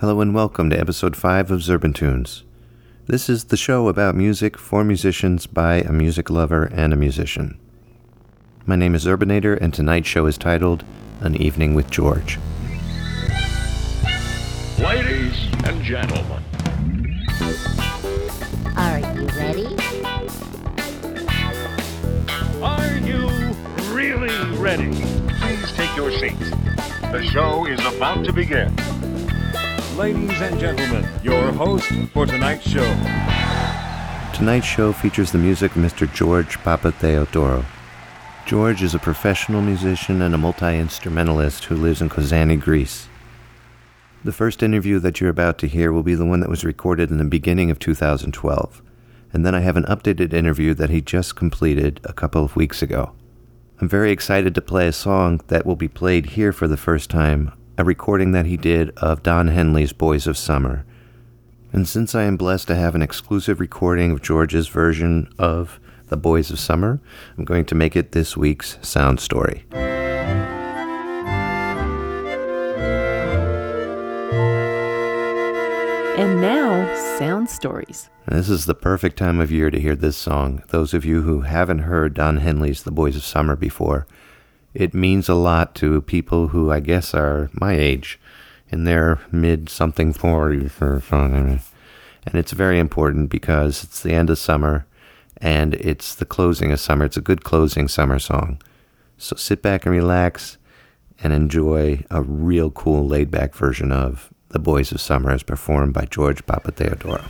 Hello and welcome to episode 5 of Zerbin Tunes. This is the show about music for musicians by a music lover and a musician. My name is Urbanator, and tonight's show is titled An Evening with George. Ladies and gentlemen. Are you ready? Are you really ready? Please take your seats. The show is about to begin. Ladies and gentlemen, your host for tonight's show. Tonight's show features the music of Mr. George Papatheodorou. George is a professional musician and a multi-instrumentalist who lives in Kozani, Greece. The first interview that you're about to hear will be the one that was recorded in the beginning of 2012, and then I have an updated interview that he just completed a couple of weeks ago. I'm very excited to play a song that will be played here for the first time, a recording that he did of Don Henley's Boys of Summer. And since I am blessed to have an exclusive recording of George's version of The Boys of Summer, I'm going to make it this week's Sound Story. And now, Sound Stories. And this is the perfect time of year to hear this song. Those of you who haven't heard Don Henley's The Boys of Summer before, it means a lot to people who I guess are my age, in their mid-something 40s, and it's very important because it's the end of summer, and it's the closing of summer. It's a good closing summer song. So sit back and relax and enjoy a real cool laid-back version of The Boys of Summer as performed by George Papatheodorou.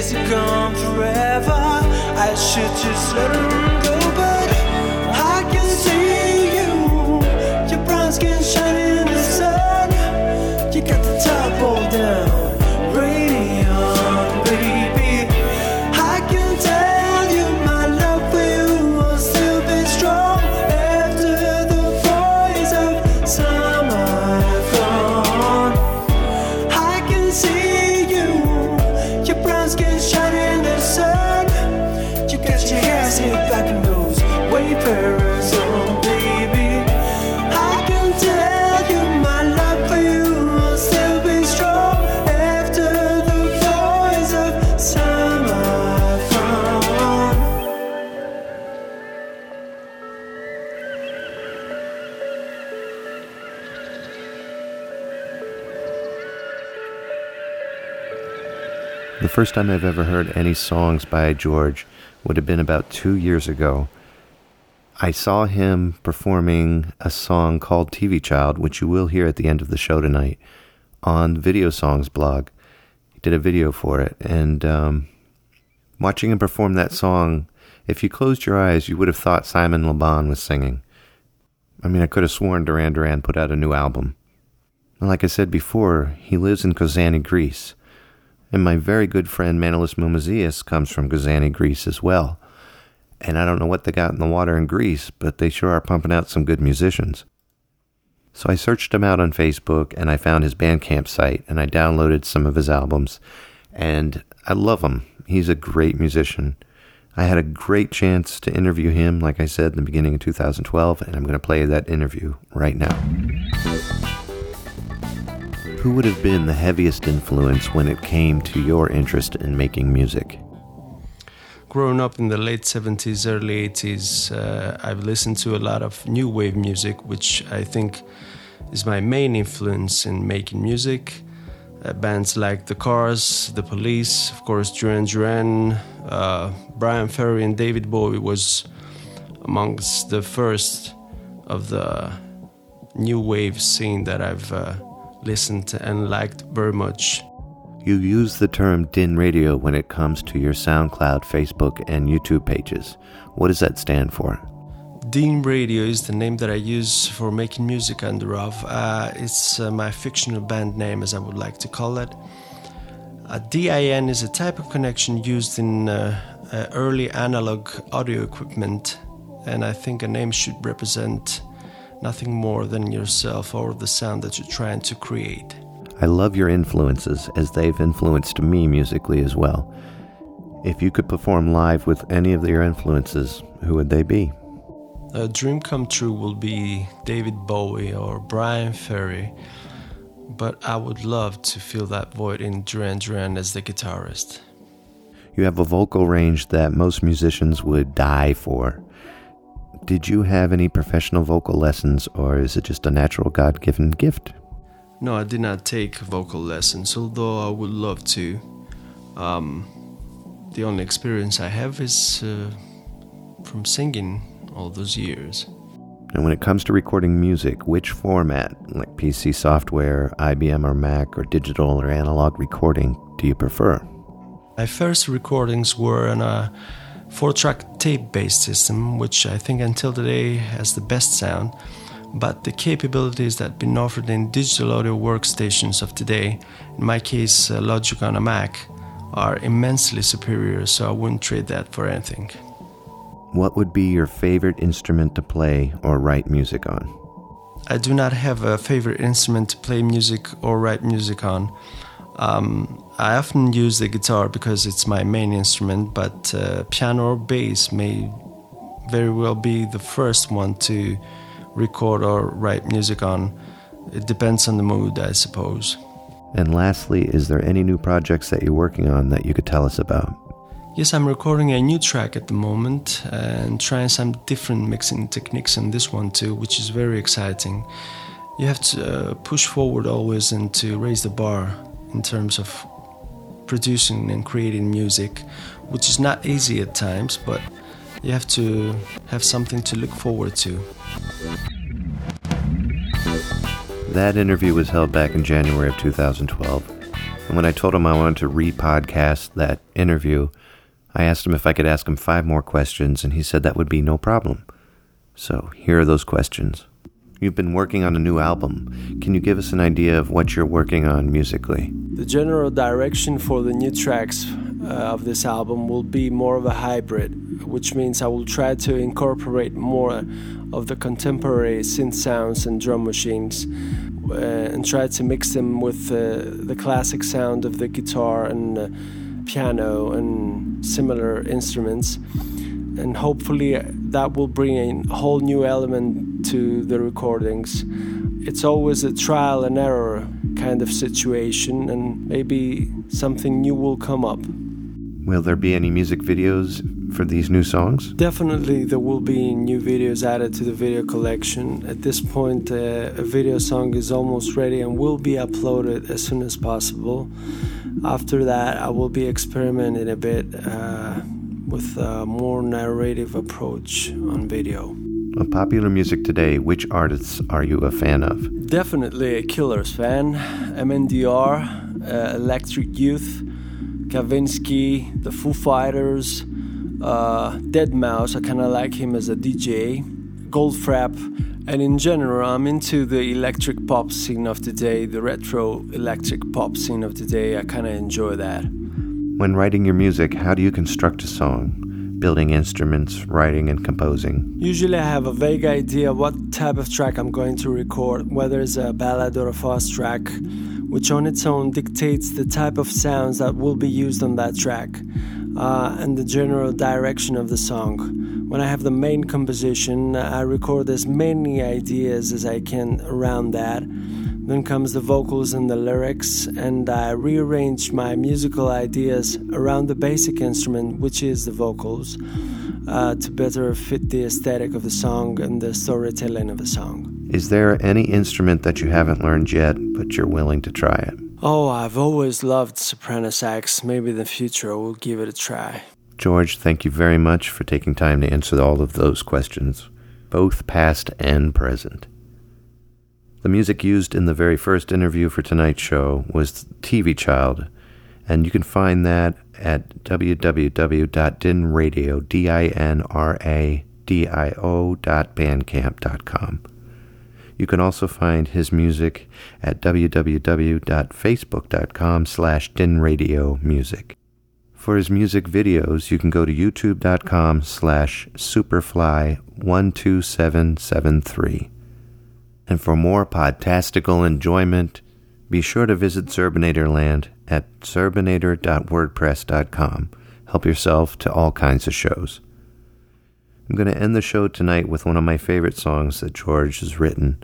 Strong. The first time I've ever heard any songs by George would have been about 2 years ago. I saw him performing a song called TV Child, which you will hear at the end of the show tonight, on Video Songs blog. He did a video for it, and watching him perform that song, if you closed your eyes, you would have thought Simon Le Bon was singing. I mean, I could have sworn Duran Duran put out a new album. And like I said before, he lives in Kozani, Greece. And my very good friend Manolis Moumazias comes from Kozani, Greece as well. And I don't know what they got in the water in Greece, but they sure are pumping out some good musicians. So I searched him out on Facebook, and I found his Bandcamp site, and I downloaded some of his albums. And I love him. He's a great musician. I had a great chance to interview him, like I said, in the beginning of 2012, and I'm going to play that interview right now. Who would have been the heaviest influence when it came to your interest in making music? Growing up in the late 70s, early 80s, I've listened to a lot of new wave music, which I think is my main influence in making music. Bands like The Cars, The Police, of course, Duran Duran, Brian Ferry and David Bowie was amongst the first of the new wave scene that I've listened and liked very much. You use the term DIN Radio when it comes to your SoundCloud, Facebook, and YouTube pages. What does that stand for? DIN Radio is the name that I use for making music under of. It's my fictional band name, as I would like to call it. DIN is a type of connection used in early analog audio equipment, and I think a name should represent nothing more than yourself or the sound that you're trying to create. I love your influences, as they've influenced me musically as well. If you could perform live with any of your influences, who would they be? A dream come true will be David Bowie or Brian Ferry, but I would love to fill that void in Duran Duran as the guitarist. You have a vocal range that most musicians would die for. Did you have any professional vocal lessons, or is it just a natural God-given gift? No, I did not take vocal lessons, although I would love to. The only experience I have is from singing all those years. And when it comes to recording music, which format, like PC software, IBM or Mac, or digital or analog recording, do you prefer? My first recordings were on a 4-track tape-based system, which I think until today has the best sound, but the capabilities that have been offered in digital audio workstations of today, in my case Logic on a Mac, are immensely superior, so I wouldn't trade that for anything. What would be your favorite instrument to play or write music on? I do not have a favorite instrument to play music or write music on. I often use the guitar because it's my main instrument, but piano or bass may very well be the first one to record or write music on. It depends on the mood, I suppose. And lastly, is there any new projects that you're working on that you could tell us about? Yes, I'm recording a new track at the moment and trying some different mixing techniques on this one too, which is very exciting. You have to push forward always and to raise the bar in terms of producing and creating music, which is not easy at times, but you have to have something to look forward to. That interview was held back in January of 2012, and when I told him I wanted to re-podcast that interview, I asked him if I could ask him 5 more questions, and he said that would be no problem. So here are those questions. You've been working on a new album. Can you give us an idea of what you're working on musically? The general direction for the new tracks of this album will be more of a hybrid, which means I will try to incorporate more of the contemporary synth sounds and drum machines and try to mix them with the classic sound of the guitar and piano and similar instruments. And hopefully that will bring in a whole new element to the recordings. It's always a trial and error kind of situation, and maybe something new will come up. Will there be any music videos for these new songs? Definitely there will be new videos added to the video collection. At this point, a video song is almost ready and will be uploaded as soon as possible. After that, I will be experimenting a bit with a more narrative approach on video. Of popular music today, which artists are you a fan of? Definitely a Killers fan. MNDR, Electric Youth, Kavinsky, The Foo Fighters, Deadmau5, I kind of like him as a DJ, Goldfrapp, and in general I'm into the electric pop scene of today, the retro electric pop scene of today. I kind of enjoy that. When writing your music, how do you construct a song? Building instruments, writing and composing? Usually I have a vague idea what type of track I'm going to record, whether it's a ballad or a fast track, which on its own dictates the type of sounds that will be used on that track and the general direction of the song. When I have the main composition, I record as many ideas as I can around that. Then comes the vocals and the lyrics, and I rearrange my musical ideas around the basic instrument, which is the vocals, to better fit the aesthetic of the song and the storytelling of the song. Is there any instrument that you haven't learned yet, but you're willing to try it? Oh, I've always loved soprano sax. Maybe in the future I will give it a try. George, thank you very much for taking time to answer all of those questions, both past and present. The music used in the very first interview for tonight's show was TV Child, and you can find that at www.dinradio.bandcamp.com. You can also find his music at www.facebook.com/dinradiomusic. For his music videos, you can go to youtube.com/superfly12773. And for more podtastical enjoyment, be sure to visit Zerbinatorland at zerbinator.wordpress.com. Help yourself to all kinds of shows. I'm going to end the show tonight with one of my favorite songs that George has written.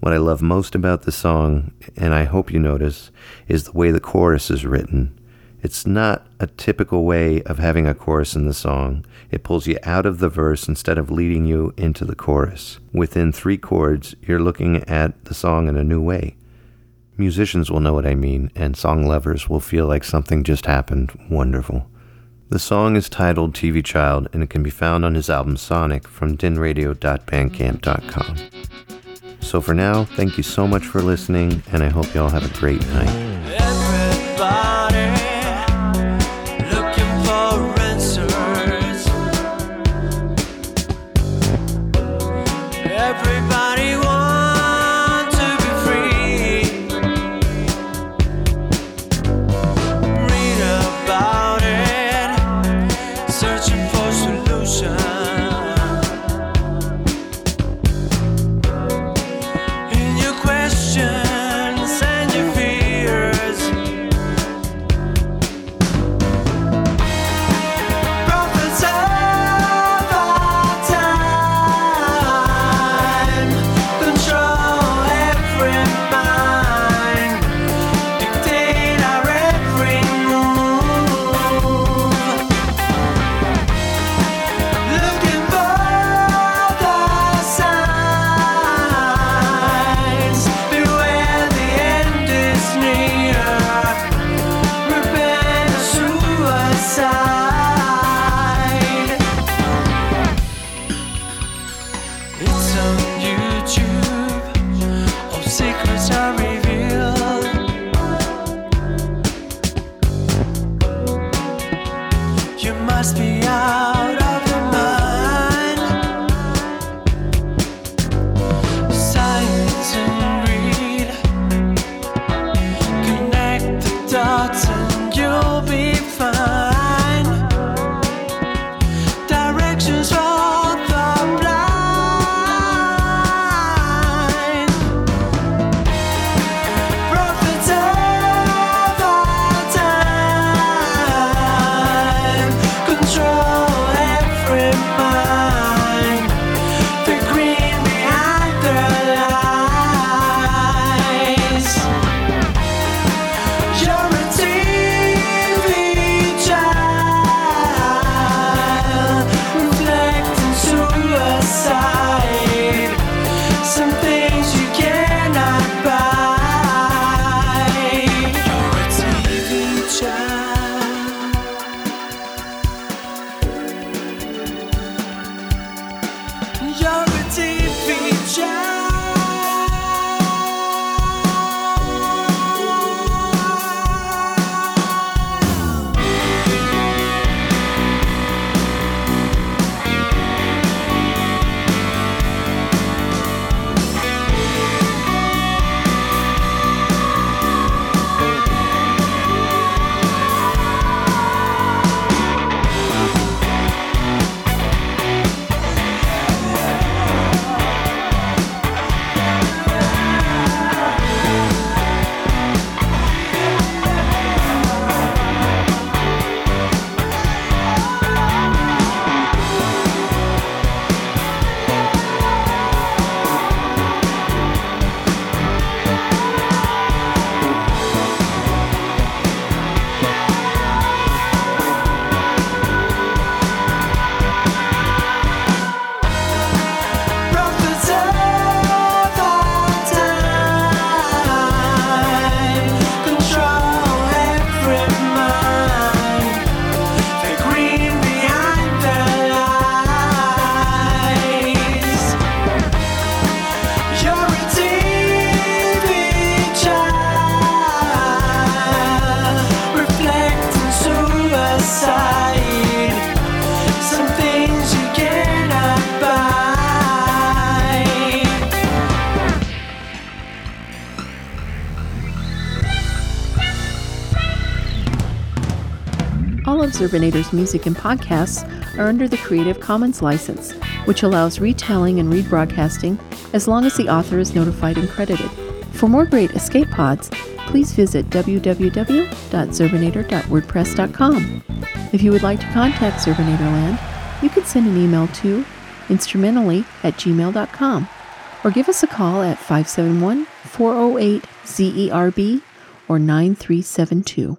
What I love most about the song, and I hope you notice, is the way the chorus is written. It's not a typical way of having a chorus in the song. It pulls you out of the verse instead of leading you into the chorus. Within three chords, you're looking at the song in a new way. Musicians will know what I mean, and song lovers will feel like something just happened wonderful. The song is titled TV Child, and it can be found on his album Sonic from dinradio.bandcamp.com. So for now, thank you so much for listening, and I hope you all have a great night. Everybody. Questions and your fear. Zerbinator's music and podcasts are under the Creative Commons license, which allows retelling and rebroadcasting as long as the author is notified and credited. For more great escape pods, please visit www.zerbinator.wordpress.com. If you would like to contact Zerbinatorland, you can send an email to instrumentally@gmail.com or give us a call at 571-408-ZERB or 9372.